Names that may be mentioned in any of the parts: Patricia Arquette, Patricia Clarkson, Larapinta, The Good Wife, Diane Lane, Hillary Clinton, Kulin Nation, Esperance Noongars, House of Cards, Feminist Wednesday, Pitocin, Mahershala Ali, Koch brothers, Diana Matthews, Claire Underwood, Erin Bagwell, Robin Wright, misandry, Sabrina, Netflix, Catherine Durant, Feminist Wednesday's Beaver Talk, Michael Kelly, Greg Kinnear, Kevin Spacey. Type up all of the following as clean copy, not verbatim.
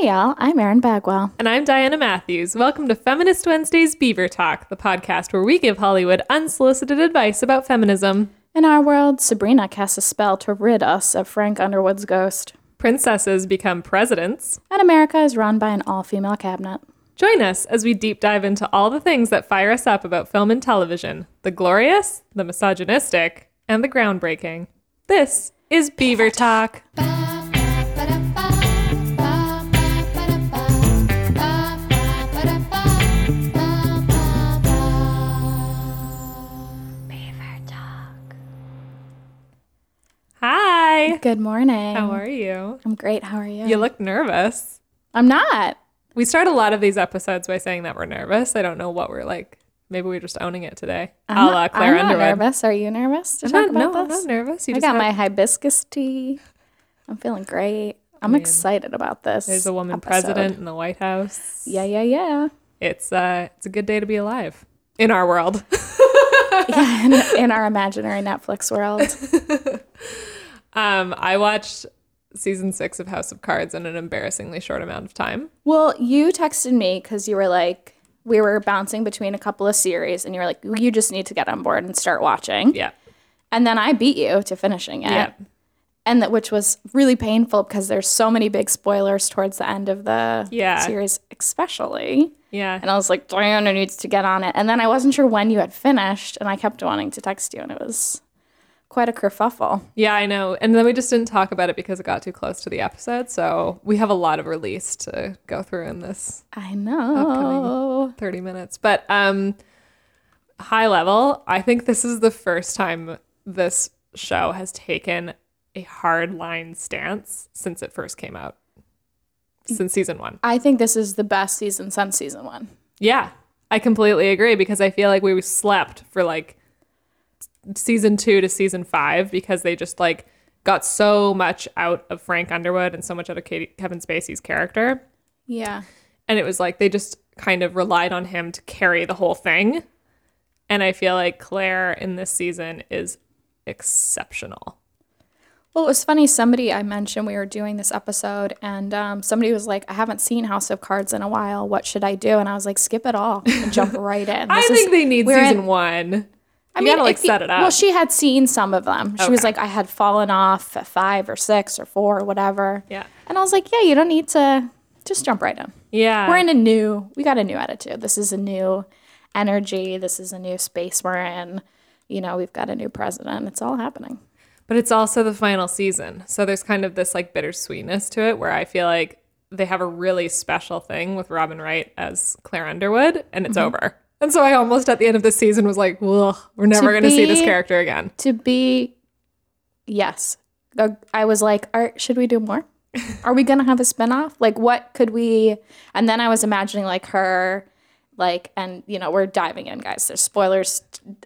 Hey, y'all. I'm Erin Bagwell. And I'm Diana Matthews. Welcome to Feminist Wednesday's Beaver Talk, the podcast where we give Hollywood unsolicited advice about feminism. In our world, Sabrina casts a spell to rid us of Frank Underwood's ghost. Princesses become presidents. And America is run by an all-female cabinet. Join us as we deep dive into all the things that fire us up about film and television. The glorious, the misogynistic, and the groundbreaking. This is Beaver Talk. Hi. Good morning. How are you? I'm great. How are you? You look nervous. I'm not. We start a lot of these episodes by saying that we're nervous. I don't know what we're like. Maybe we're just owning it today. Claire Underwood. I'm not nervous. Are you nervous to talk about this? I'm not nervous. I got my hibiscus tea. I'm feeling great. I'm excited about this. There's a woman president in the White House. Yeah. It's a good day to be alive in our world. Yeah, in our imaginary Netflix world. I watched season 6 of House of Cards in an embarrassingly short amount of time. Well, you texted me because you were like, we were bouncing between a couple of series, and you were like, you just need to get on board and start watching. Yeah. And then I beat you to finishing it. Yeah. And which was really painful because there's so many big spoilers towards the end of the series, especially. Yeah. And I was like, Diana needs to get on it. And then I wasn't sure when you had finished, and I kept wanting to text you, and it was quite a kerfuffle. Yeah, I know. And then we just didn't talk about it because it got too close to the episode. So we have a lot of release to go through in this. I know. Upcoming 30 minutes. But high level, I think this is the first time this show has taken a hard line stance since it first came out. Since season 1. I think this is the best season since season 1. Yeah, I completely agree because I feel like we slept for like season 2 to season 5 because they just like got so much out of Frank Underwood and so much out of Kevin Spacey's character. Yeah. And it was like they just kind of relied on him to carry the whole thing. And I feel like Claire in this season is exceptional. Well, it was funny. Somebody I mentioned, we were doing this episode and somebody was like, I haven't seen House of Cards in a while. What should I do? And I was like, skip it all and jump right in. I think they need season one. You gotta set it up. Well, she had seen some of them. She was like, I had fallen off at 5 or 6 or 4 or whatever. Yeah. And I was like, yeah, you don't need to just jump right in. Yeah. We got a new attitude. This is a new energy. This is a new space we're in. You know, we've got a new president. It's all happening. But it's also the final season. So there's kind of this like bittersweetness to it where I feel like they have a really special thing with Robin Wright as Claire Underwood and it's over. And so I almost at the end of this season was like, well, we're never going to see this character again. Yes. I was like, should we do more? Are we going to have a spinoff? Like, what could we? And then I was imagining like her, like, and you know, we're diving in, guys. There's spoilers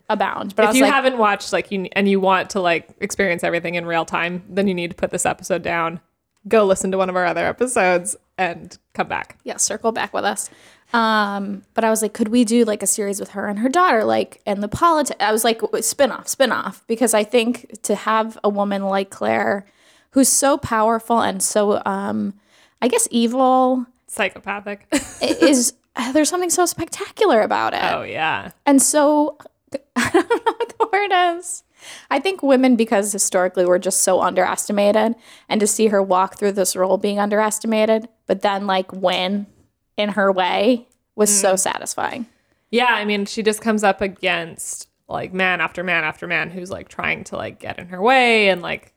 abound. But if you haven't watched and you want to like experience everything in real time, then you need to put this episode down. Go listen to one of our other episodes and come back. Yeah, circle back with us. But I was like, could we do like a series with her and her daughter, like, and the politics? I was like, spin off, because I think to have a woman like Claire, who's so powerful and so, I guess, evil, psychopathic, there's something so spectacular about it. Oh yeah, and so I don't know what the word is. I think women, because historically we're just so underestimated, and to see her walk through this role being underestimated, but then like win in her way was so satisfying. Yeah, I mean, she just comes up against like man after man after man who's like trying to like get in her way and like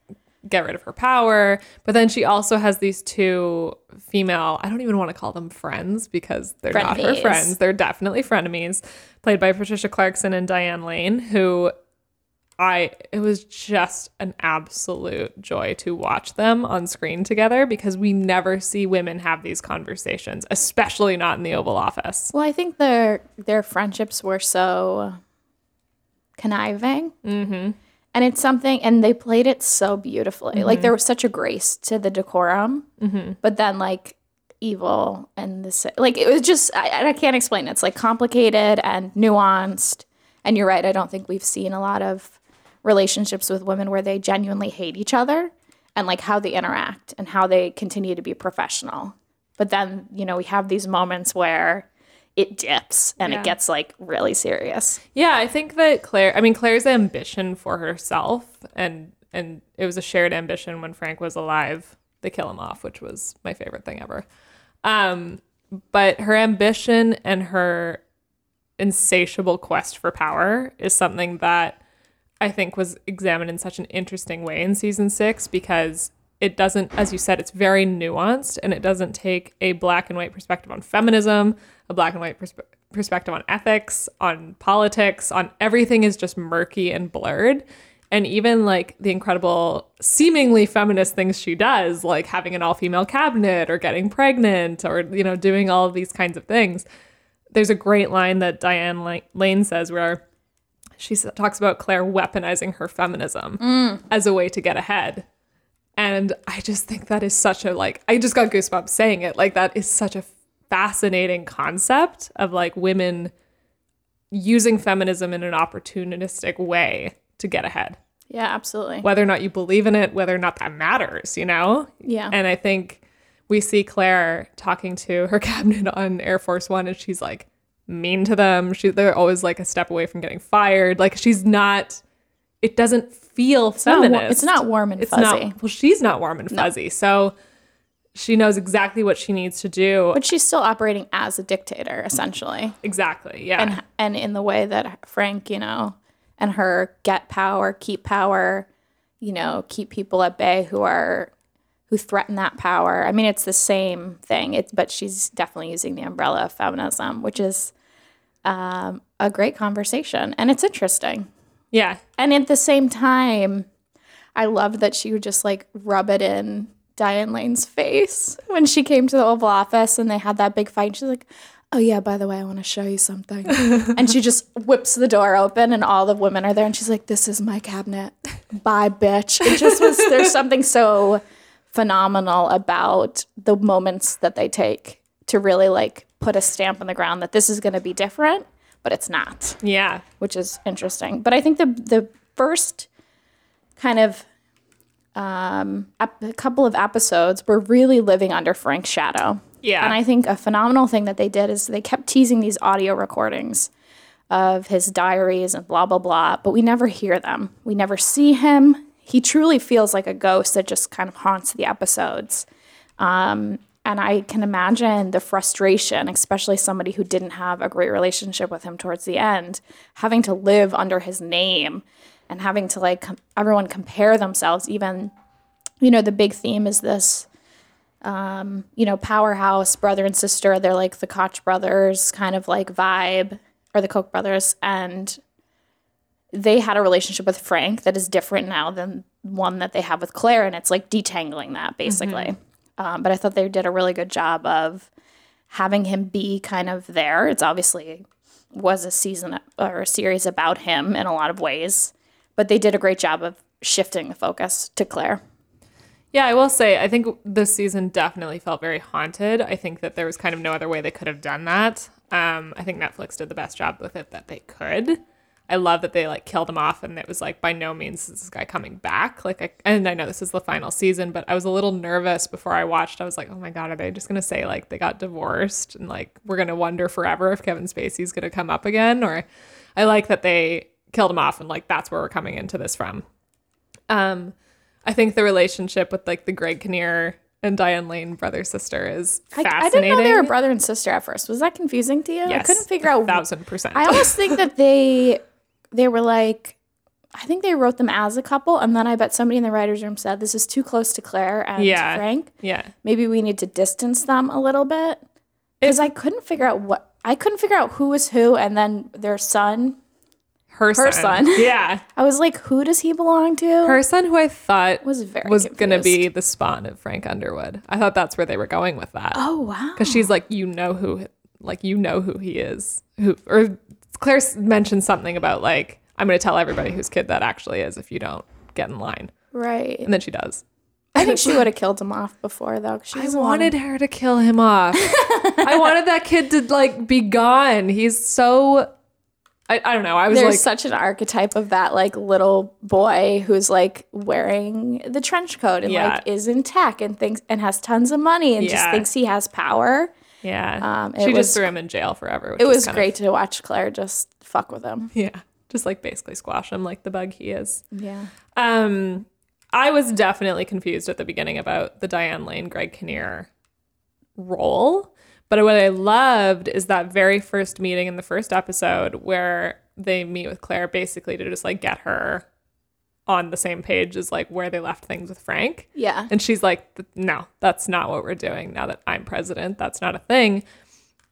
get rid of her power. But then she also has these two female, I don't even want to call them friends because they're frenemies. Not her friends. They're definitely frenemies, played by Patricia Clarkson and Diane Lane, who it was just an absolute joy to watch them on screen together because we never see women have these conversations, especially not in the Oval Office. Well, I think their friendships were so conniving. Mm-hmm. And it's something, and they played it so beautifully. Mm-hmm. Like, there was such a grace to the decorum, but then, like, evil and this, like, it was just, I can't explain it. It's, like, complicated and nuanced. And you're right, I don't think we've seen a lot of relationships with women where they genuinely hate each other and like how they interact and how they continue to be professional. But then, you know, we have these moments where it dips and it gets, like, really serious. Yeah, I think that Claire's ambition for herself, and it was a shared ambition when Frank was alive, to kill him off, which was my favorite thing ever. But her ambition and her insatiable quest for power is something that I think was examined in such an interesting way in season 6, because it doesn't, as you said, it's very nuanced, and it doesn't take a black and white perspective on feminism, a black and white perspective on ethics, on politics, on everything is just murky and blurred. And even, like, the incredible seemingly feminist things she does, like having an all-female cabinet or getting pregnant or, you know, doing all of these kinds of things. There's a great line that Diane Lane says where she talks about Claire weaponizing her feminism as a way to get ahead. And I just think that is such a, like, I just got goosebumps saying it. Like, that is such a fascinating concept of, like, women using feminism in an opportunistic way to get ahead. Yeah, absolutely. Whether or not you believe in it, whether or not that matters, you know? Yeah. And I think we see Claire talking to her cabinet on Air Force One, and she's, like, mean to them. They're always, like, a step away from getting fired. Like, she's not, it doesn't feel feminist. It's not warm and fuzzy. She's not warm and fuzzy. So she knows exactly what she needs to do. But she's still operating as a dictator, essentially. Exactly, yeah. And in the way that Frank, you know, and her get power, you know, keep people at bay who threaten that power. I mean, it's the same thing, but she's definitely using the umbrella of feminism, which is a great conversation. And it's interesting. Yeah. And at the same time, I loved that she would just, like, rub it in Diane Lane's face when she came to the Oval Office and they had that big fight. She's like, oh, yeah, by the way, I want to show you something. And she just whips the door open, and all the women are there, and she's like, this is my cabinet. Bye, bitch. It just was, there's something so phenomenal about the moments that they take to really, like, put a stamp on the ground that this is going to be different, but it's not. Yeah. Which is interesting. But I think the first kind of a couple of episodes were really living under Frank's shadow. Yeah. And I think a phenomenal thing that they did is they kept teasing these audio recordings of his diaries and blah, blah, blah, but we never hear them. We never see him. He truly feels like a ghost that just kind of haunts the episodes. And I can imagine the frustration, especially somebody who didn't have a great relationship with him towards the end, having to live under his name and having to, like, everyone compare themselves. Even, you know, the big theme is this, you know, powerhouse brother and sister. They're like the Koch brothers kind of, like, vibe, or the Koch brothers, and they had a relationship with Frank that is different now than one that they have with Claire, and it's, like, detangling that, basically. Mm-hmm. But I thought they did a really good job of having him be kind of there. It's obviously was a season or a series about him in a lot of ways, but they did a great job of shifting the focus to Claire. Yeah, I will say, I think this season definitely felt very haunted. I think that there was kind of no other way they could have done that. I think Netflix did the best job with it that they could. I love that they, like, killed him off, and it was like, by no means is this guy coming back. Like, I know this is the final season, but I was a little nervous before I watched. I was like, oh my God, are they just going to say, like, they got divorced and, like, we're going to wonder forever if Kevin Spacey's going to come up again? Or I like that they killed him off and, like, that's where we're coming into this from. I think the relationship with, like, the Greg Kinnear and Diane Lane brother-sister is fascinating. I didn't know they were brother and sister at first. Was that confusing to you? Yes, I couldn't figure out. 1000%. I almost think that they were like, I think they wrote them as a couple, and then I bet somebody in the writer's room said, this is too close to Claire and Frank. Yeah. Maybe we need to distance them a little bit. Because I couldn't figure out who was who, and then their son... Her son. Yeah. I was like, who does he belong to? Her son, who I thought was going to be the spawn of Frank Underwood. I thought that's where they were going with that. Oh, wow. Because she's like, you know who he is. Or Claire mentioned something about, like, I'm going to tell everybody whose kid that actually is if you don't get in line. Right. And then she does. I think she would have killed him off before, though. I wanted her to kill him off. I wanted that kid to, like, be gone. He's so... I don't know. I was There's like, such an archetype of that like little boy who's like wearing the trench coat and like is in tech and thinks and has tons of money and just thinks he has power. Yeah. She just threw him in jail forever. It was great to watch Claire just fuck with him. Yeah. Just like basically squash him like the bug he is. Yeah. I was definitely confused at the beginning about the Diane Lane, Greg Kinnear role. But what I loved is that very first meeting in the first episode where they meet with Claire basically to just like get her on the same page as like where they left things with Frank. Yeah. And she's like, no, that's not what we're doing now that I'm president. That's not a thing.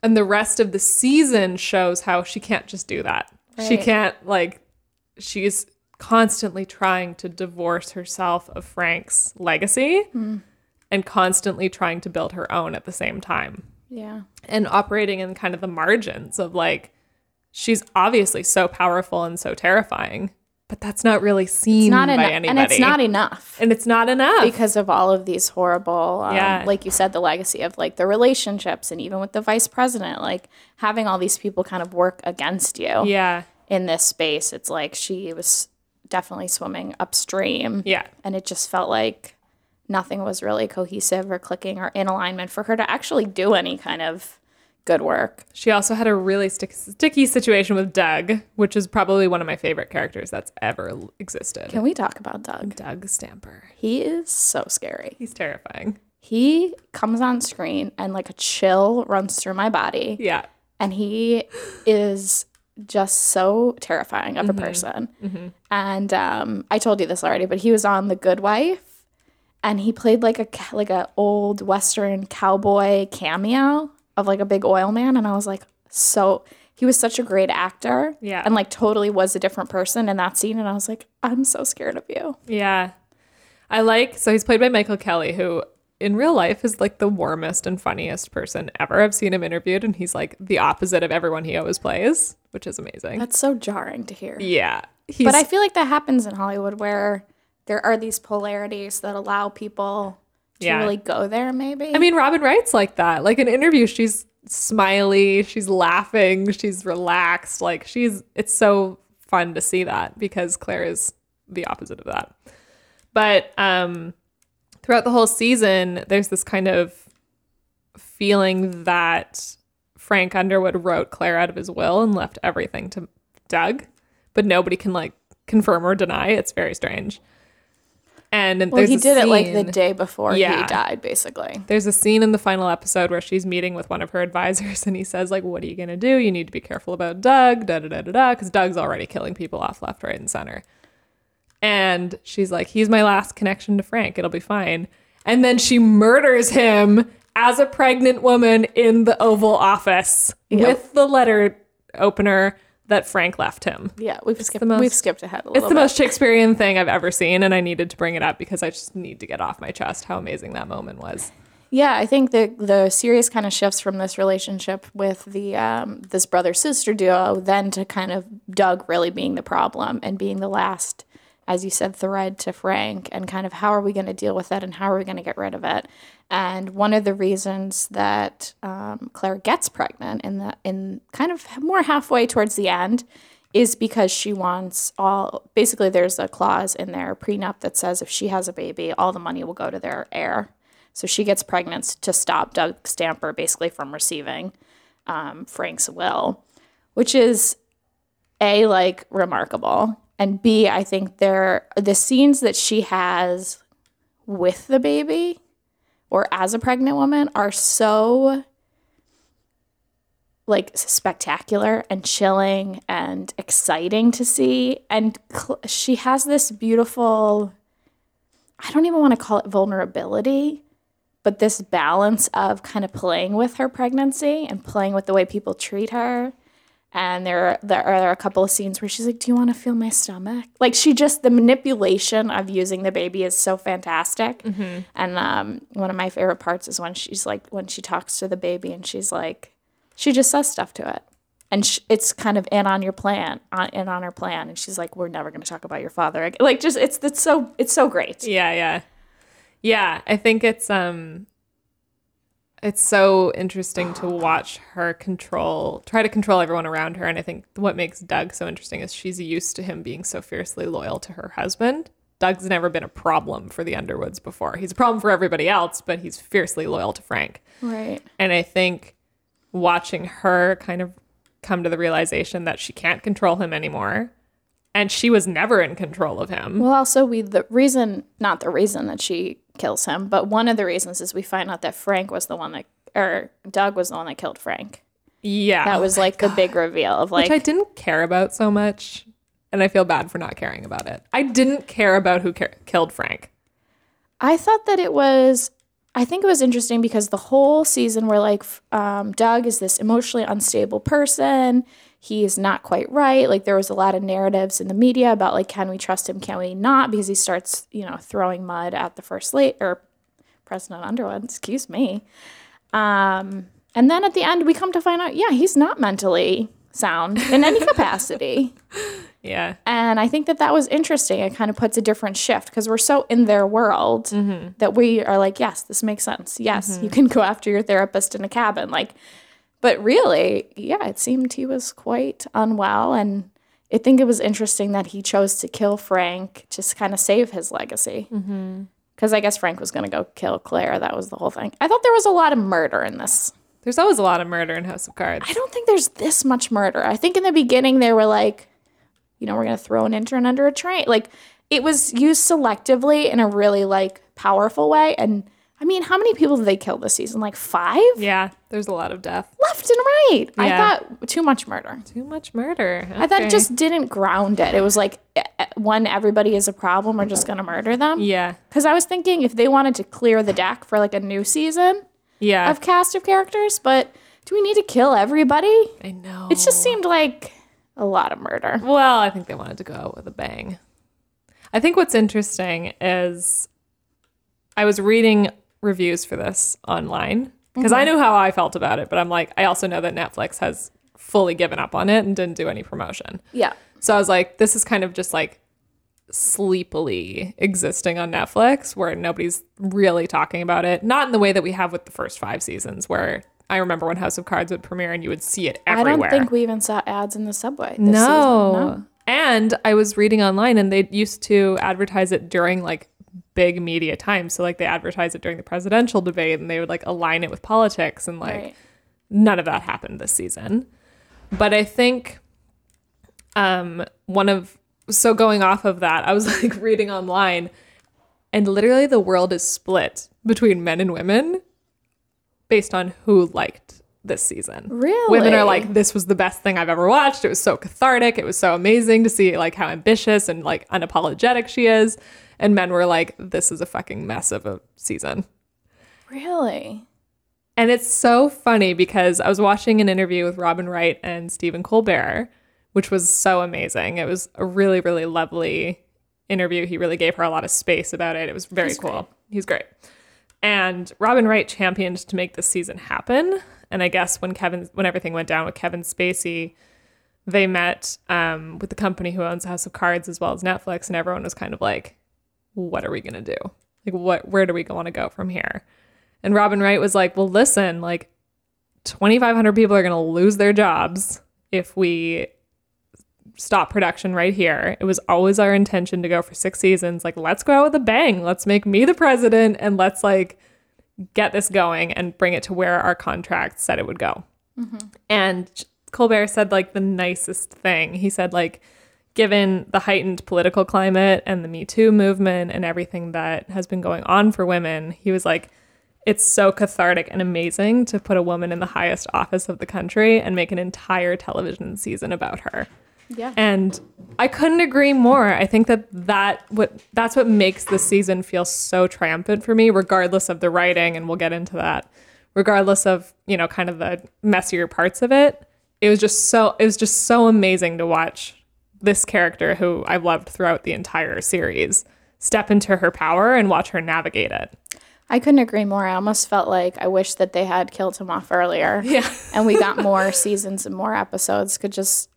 And the rest of the season shows how she can't just do that. Right. She can't like, she's constantly trying to divorce herself of Frank's legacy and constantly trying to build her own at the same time. Yeah. And operating in kind of the margins of like, she's obviously so powerful and so terrifying, but that's not really seen by anybody. And it's not enough. And it's not enough. Because of all of these horrible, like you said, the legacy of like the relationships and even with the vice president, like having all these people kind of work against you. Yeah. In this space, it's like she was definitely swimming upstream. Yeah. And it just felt like nothing was really cohesive or clicking or in alignment for her to actually do any kind of good work. She also had a really sticky situation with Doug, which is probably one of my favorite characters that's ever existed. Can we talk about Doug? Doug Stamper. He is so scary. He's terrifying. He comes on screen and like a chill runs through my body. Yeah. And he is just so terrifying of a person. Mm-hmm. And I told you this already, but he was on The Good Wife. And he played like a old Western cowboy cameo of like a big oil man. And I was like, so he was such a great actor. Yeah. And like totally was a different person in that scene. And I was like, I'm so scared of you. Yeah. So he's played by Michael Kelly, who in real life is like the warmest and funniest person ever. I've seen him interviewed and he's like the opposite of everyone he always plays, which is amazing. That's so jarring to hear. Yeah. But I feel like that happens in Hollywood where there are these polarities that allow people to really go there, maybe. I mean, Robin Wright's like that. Like in an interview, she's smiley, she's laughing, she's relaxed. Like it's so fun to see that because Claire is the opposite of that. But throughout the whole season, there's this kind of feeling that Frank Underwood wrote Claire out of his will and left everything to Doug, but nobody can like confirm or deny. It's very strange. And well, he did it like the day before he died, basically. There's a scene in the final episode where she's meeting with one of her advisors and he says, like, what are you going to do? You need to be careful about Doug, because Doug's already killing people off left, right, and center. And she's like, he's my last connection to Frank. It'll be fine. And then she murders him as a pregnant woman in the Oval Office with the letter opener that Frank left him. Yeah, we've skipped ahead a little bit. It's the most Shakespearean thing I've ever seen, and I needed to bring it up because I just need to get off my chest how amazing that moment was. Yeah, I think the series kind of shifts from this relationship with the this brother-sister duo then to kind of Doug really being the problem and being the last, as you said, thread to Frank, and kind of how are we going to deal with it and how are we going to get rid of it. And one of the reasons that Claire gets pregnant in kind of more halfway towards the end is because she wants basically there's a clause in their prenup that says if she has a baby, all the money will go to their heir. So she gets pregnant to stop Doug Stamper basically from receiving Frank's will, which is A, like remarkable, and B, I think the scenes that she has with the baby or as a pregnant woman are so like spectacular and chilling and exciting to see. And she has this beautiful, I don't even want to call it vulnerability, but this balance of kind of playing with her pregnancy and playing with the way people treat her. And there are a couple of scenes where she's like, do you want to feel my stomach? Like the manipulation of using the baby is so fantastic. Mm-hmm. And one of my favorite parts is when she's like, when she talks to the baby and she's like, she just says stuff to it. And it's kind of in on her plan. And she's like, we're never going to talk about your father again. Like just, it's so great. Yeah. I think it's, it's so interesting to watch her try to control everyone around her. And I think what makes Doug so interesting is she's used to him being so fiercely loyal to her husband. Doug's never been a problem for the Underwoods before. He's a problem for everybody else, but he's fiercely loyal to Frank. Right. And I think watching her kind of come to the realization that she can't control him anymore, and she was never in control of him. Well, also, not the reason that she kills him, but one of the reasons is we find out that Doug was the one that killed Frank. Yeah. That was the big reveal of which I didn't care about so much. And I feel bad for not caring about it. I didn't care about who killed Frank. I thought that I think it was interesting because the whole season we're Doug is this emotionally unstable person. He is not quite right. There was a lot of narratives in the media about can we trust him? Can we not? Because he starts, throwing mud at the President Underwood, excuse me. And then at the end we come to find out, yeah, he's not mentally sound in any capacity. Yeah. And I think that was interesting. It kind of puts a different shift because we're so in their world mm-hmm. that we are yes, this makes sense. Yes, mm-hmm. you can go after your therapist in a cabin. But really, yeah, it seemed he was quite unwell. And I think it was interesting that he chose to kill Frank just to kind of save his legacy. Mm-hmm. Because I guess Frank was going to go kill Claire. That was the whole thing. I thought there was a lot of murder in this. There's always a lot of murder in House of Cards. I don't think there's this much murder. I think in the beginning they were we're going to throw an intern under a train. It was used selectively in a really, powerful way. And, I mean, how many people did they kill this season? 5? Yeah, there's a lot of death. Left and right. Yeah. I thought too much murder. Too much murder. Okay. I thought it just didn't ground it. It was when everybody is a problem, we're just going to murder them. Yeah. Because I was thinking if they wanted to clear the deck for, a new season yeah. of cast of characters, but do we need to kill everybody? I know. It just seemed a lot of murder. Well, I think they wanted to go out with a bang. I think what's interesting is I was reading reviews for this online because mm-hmm. I knew how I felt about it, but I'm I also know that Netflix has fully given up on it and didn't do any promotion. Yeah. So I was this is kind of just sleepily existing on Netflix where nobody's really talking about it. Not in the way that we have with the first 5 seasons where I remember when House of Cards would premiere and you would see it everywhere. I don't think we even saw ads in the subway this season. No. And I was reading online and they used to advertise it during big media time. So they advertise it during the presidential debate and they would align it with politics and right. None of that happened this season. But I think going off of that, I was reading online and literally the world is split between men and women based on who liked this season. Really? Women are this was the best thing I've ever watched. It was so cathartic. It was so amazing to see how ambitious and unapologetic she is. And men were this is a fucking mess of a season. Really? And it's so funny because I was watching an interview with Robin Wright and Stephen Colbert, which was so amazing. It was a really, really lovely interview. He really gave her a lot of space about it. It was very cool. Great. He's great. And Robin Wright championed to make this season happen. And I guess when everything went down with Kevin Spacey, they met with the company who owns House of Cards as well as Netflix. And everyone was kind of what are we going to do? Where do we want to go from here? And Robin Wright was well, listen, 2,500 people are going to lose their jobs if we stop production right here. It was always our intention to go for 6 seasons. Let's go out with a bang. Let's make me the president and let's get this going and bring it to where our contract said it would go. Mm-hmm. And Colbert said the nicest thing. He said given the heightened political climate and the Me Too movement and everything that has been going on for women, he was it's so cathartic and amazing to put a woman in the highest office of the country and make an entire television season about her. Yeah. And I couldn't agree more. I think that's what makes this season feel so triumphant for me, regardless of the writing, and we'll get into that, regardless of, kind of the messier parts of it. It was just so amazing to watch this character who I've loved throughout the entire series step into her power and watch her navigate it. I couldn't agree more. I almost felt I wish that they had killed him off earlier. Yeah. And we got more seasons and more episodes.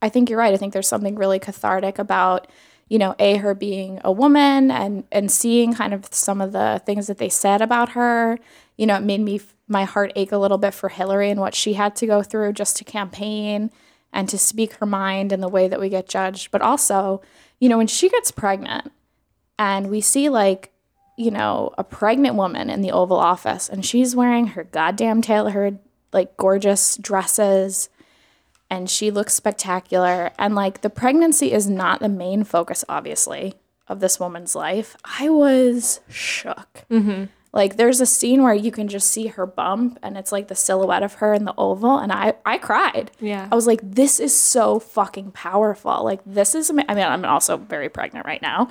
I think you're right. I think there's something really cathartic about, her being a woman and seeing kind of some of the things that they said about her, you know, it made me my heart ache a little bit for Hillary and what she had to go through just to campaign and to speak her mind and the way that we get judged. But also, you know, when she gets pregnant and we see, like, you know, a pregnant woman in the Oval Office and she's wearing her goddamn tailored, like, gorgeous dresses and she looks spectacular. And, like, the pregnancy is not the main focus, obviously, of this woman's life. I was shook. Mm-hmm. Like, there's a scene where you can just see her bump, and it's, like, the silhouette of her in the Oval, and I cried. Yeah. I was like, this is so fucking powerful. Like, this is I mean, I'm also very pregnant right now.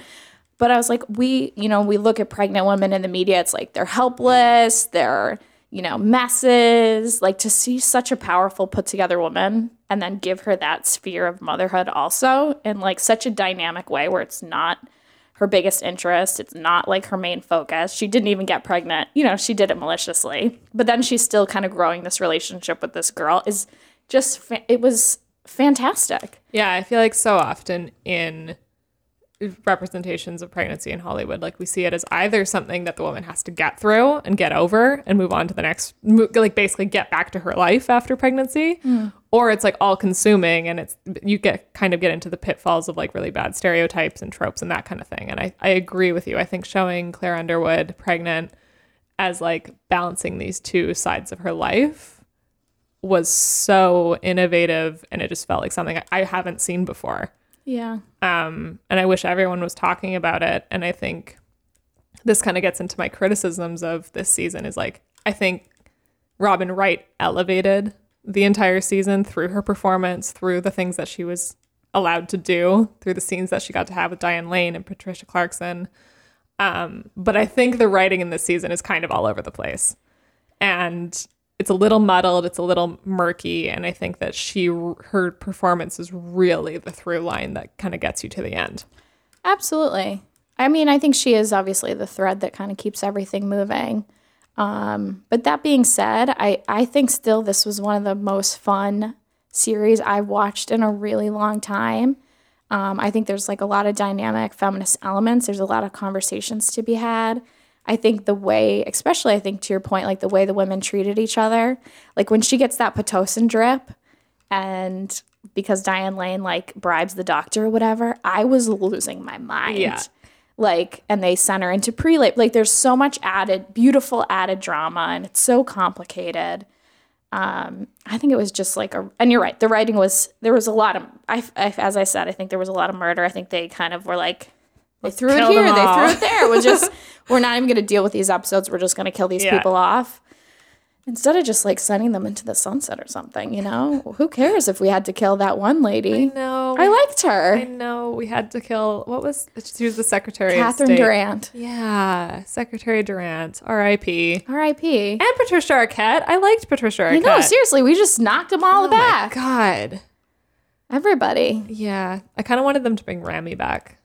But I was like, we look at pregnant women in the media. It's like they're helpless. They're, you know, messes. Like, to see such a powerful put-together woman and then give her that sphere of motherhood also in, like, such a dynamic way where it's not her biggest interest. It's not, like, her main focus. She didn't even get pregnant. You know, she did it maliciously. But then she's still kind of growing this relationship with this girl is just it was fantastic. Yeah, I feel like so often in representations of pregnancy in Hollywood, like, we see it as either something that the woman has to get through and get over and move on to the next, like, basically get back to her life after pregnancy, or it's, like, all consuming, and it's, you get into the pitfalls of, like, really bad stereotypes and tropes and that kind of thing. And I agree with you. I think showing Claire Underwood pregnant as, like, balancing these two sides of her life was so innovative, and it just felt like something I haven't seen before. Yeah. And I wish everyone was talking about it. And I think this kind of gets into my criticisms of this season is, like, I think Robin Wright elevated the entire season through her performance, through the things that she was allowed to do, through the scenes that she got to have with Diane Lane and Patricia Clarkson. But I think the writing in this season is kind of all over the place. And it's a little muddled, it's a little murky, and I think that her performance is really the through line that kind of gets you to the end. Absolutely. I mean, I think she is obviously the thread that kind of keeps everything moving. But that being said, I think still this was one of the most fun series I've watched in a really long time. I think there's, like, a lot of dynamic feminist elements. There's a lot of conversations to be had. I think the way, especially I think to your point, like, the way the women treated each other, like, when she gets that Pitocin drip and because Diane Lane, like, bribes the doctor or whatever, I was losing my mind. Yeah. Like, and they sent her into pre-labor. Like, there's so much beautiful added drama, and it's so complicated. I think it was just like and you're right, the writing was, there was a lot of, as I said, I think there was a lot of murder. I think they kind of were like, they threw it here, they threw it there. It was just, we're not even going to deal with these episodes. We're just going to kill these people off. Instead of just, like, sending them into the sunset or something, you know? Who cares if we had to kill that one lady? I know. I liked her. I know. We had to kill, she was the Secretary of State. Catherine Durant. Yeah. Secretary Durant. R.I.P. R.I.P. And Patricia Arquette. I liked Patricia Arquette. You know, seriously, we just knocked them all back. Oh, my God. Everybody. Yeah. I kind of wanted them to bring Rami back.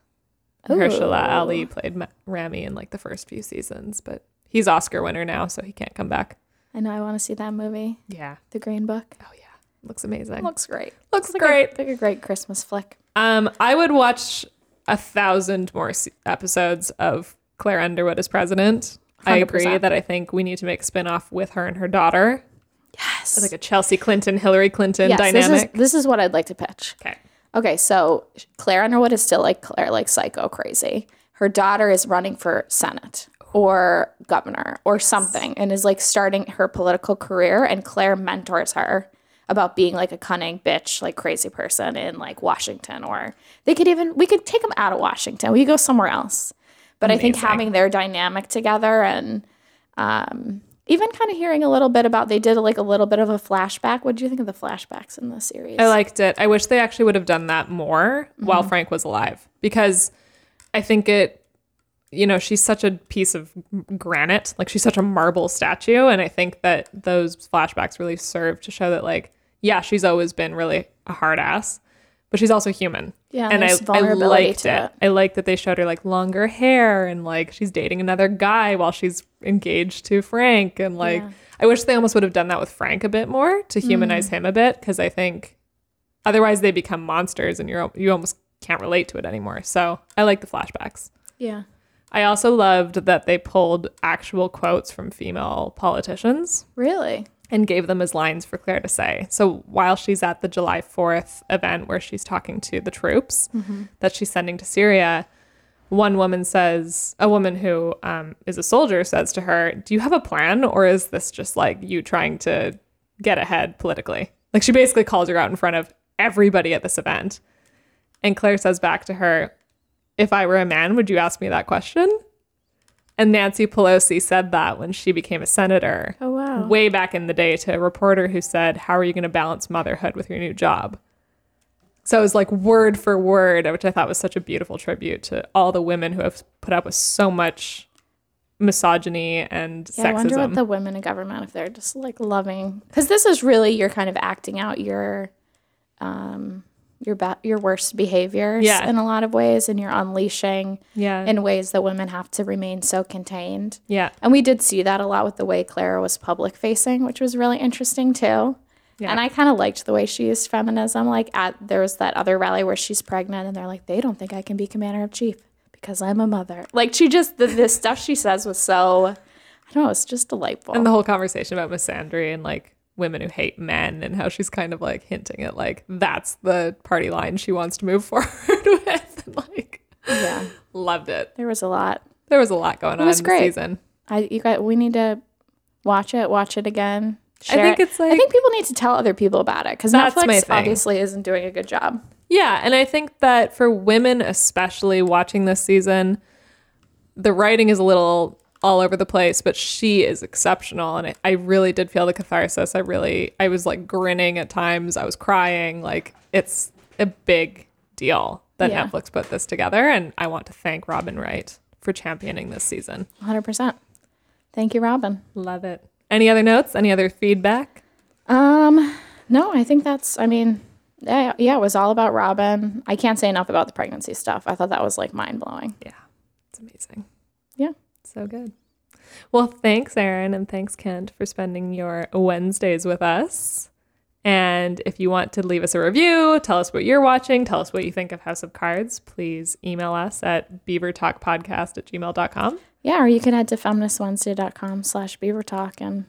Mahershala Ali played Rami in, like, the first few seasons, but he's Oscar winner now, so he can't come back. I know. I want to see that movie. Yeah. The Green Book. Oh, yeah. Looks amazing. Looks great. Looks great. Like a great Christmas flick. I would watch 1,000 more episodes of Claire Underwood as president. 100%. I agree that I think we need to make a spinoff with her and her daughter. Yes. It's like a Chelsea Clinton, Hillary Clinton dynamic. This is what I'd like to pitch. Okay, so Claire Underwood is still, like, Claire, like, psycho crazy. Her daughter is running for Senate or governor or something and is, like, starting her political career, and Claire mentors her about being, like, a cunning bitch, like, crazy person in, like, Washington, or we could take them out of Washington. We could go somewhere else. But amazing. I think having their dynamic together and even kind of hearing a little bit about, they did, like, a little bit of a flashback. What did you think of the flashbacks in the series? I liked it. I wish they actually would have done that more while Frank was alive, because I think it, you know, she's such a piece of granite, like, she's such a marble statue. And I think that those flashbacks really serve to show that, like, yeah, she's always been really a hard ass, but she's also human. Yeah, and I liked it. I liked that they showed her, like, longer hair and, like, she's dating another guy while she's engaged to Frank. And, like, I wish they almost would have done that with Frank a bit more to humanize him a bit, because I think otherwise they become monsters and you almost can't relate to it anymore. So I like the flashbacks. Yeah. I also loved that they pulled actual quotes from female politicians. Really? And gave them as lines for Claire to say. So while she's at the July 4th event where she's talking to the troops mm-hmm. that she's sending to Syria, one woman says, a woman who is a soldier says to her, do you have a plan? Or is this just like you trying to get ahead politically? Like she basically calls her out in front of everybody at this event. And Claire says back to her, if I were a man, would you ask me that question? And Nancy Pelosi said that when she became a senator. Oh, wow. Way back in the day to a reporter who said, how are you going to balance motherhood with your new job? So it was like word for word, which I thought was such a beautiful tribute to all the women who have put up with so much misogyny and sexism. I wonder what the women in government, if they're just like loving. Because this is really you're kind of acting out your worst behaviors in a lot of ways, and you're unleashing in ways that women have to remain so contained. Yeah. And we did see that a lot with the way Claire was public facing, which was really interesting too. Yeah. And I kind of liked the way she used feminism. Like there was that other rally where she's pregnant and they're like, they don't think I can be commander in chief because I'm a mother. Like she just, the stuff she says was so, I don't know, it's just delightful. And the whole conversation about misandry and like women who hate men and how she's kind of like hinting at like, that's the party line she wants to move forward with. And like, loved it. There was a lot going on this season. We need to watch it again. Share. I think it's like, I think people need to tell other people about it because Netflix obviously isn't doing a good job. Yeah, and I think that for women especially watching this season, the writing is a little all over the place, but she is exceptional, and I really did feel the catharsis. I was like grinning at times. I was crying. Like it's a big deal that Netflix put this together, and I want to thank Robin Wright for championing this season. 100%. Thank you, Robin. Love it. Any other notes? Any other feedback? No, I think that's, it was all about Robin. I can't say enough about the pregnancy stuff. I thought that was like mind blowing. Yeah. It's amazing. Yeah. So good. Well, thanks, Erin, and thanks, Kent, for spending your Wednesdays with us. And if you want to leave us a review, tell us what you're watching, tell us what you think of House of Cards, please email us at beavertalkpodcast@gmail.com. Yeah, or you can head to feministwednesday.com/beavertalk and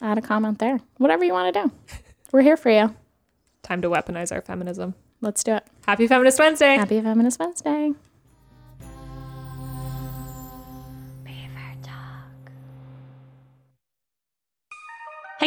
add a comment there. Whatever you want to do. We're here for you. Time to weaponize our feminism. Let's do it. Happy Feminist Wednesday. Happy Feminist Wednesday. Hey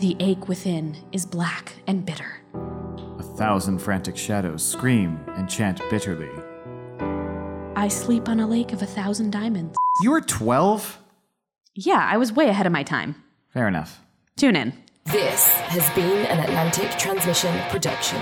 The ache within is black and bitter. 1,000 frantic shadows scream and chant bitterly. I sleep on a lake of 1,000 diamonds. You were 12? Yeah, I was way ahead of my time. Fair enough. Tune in. This has been an Atlantic Transmission production.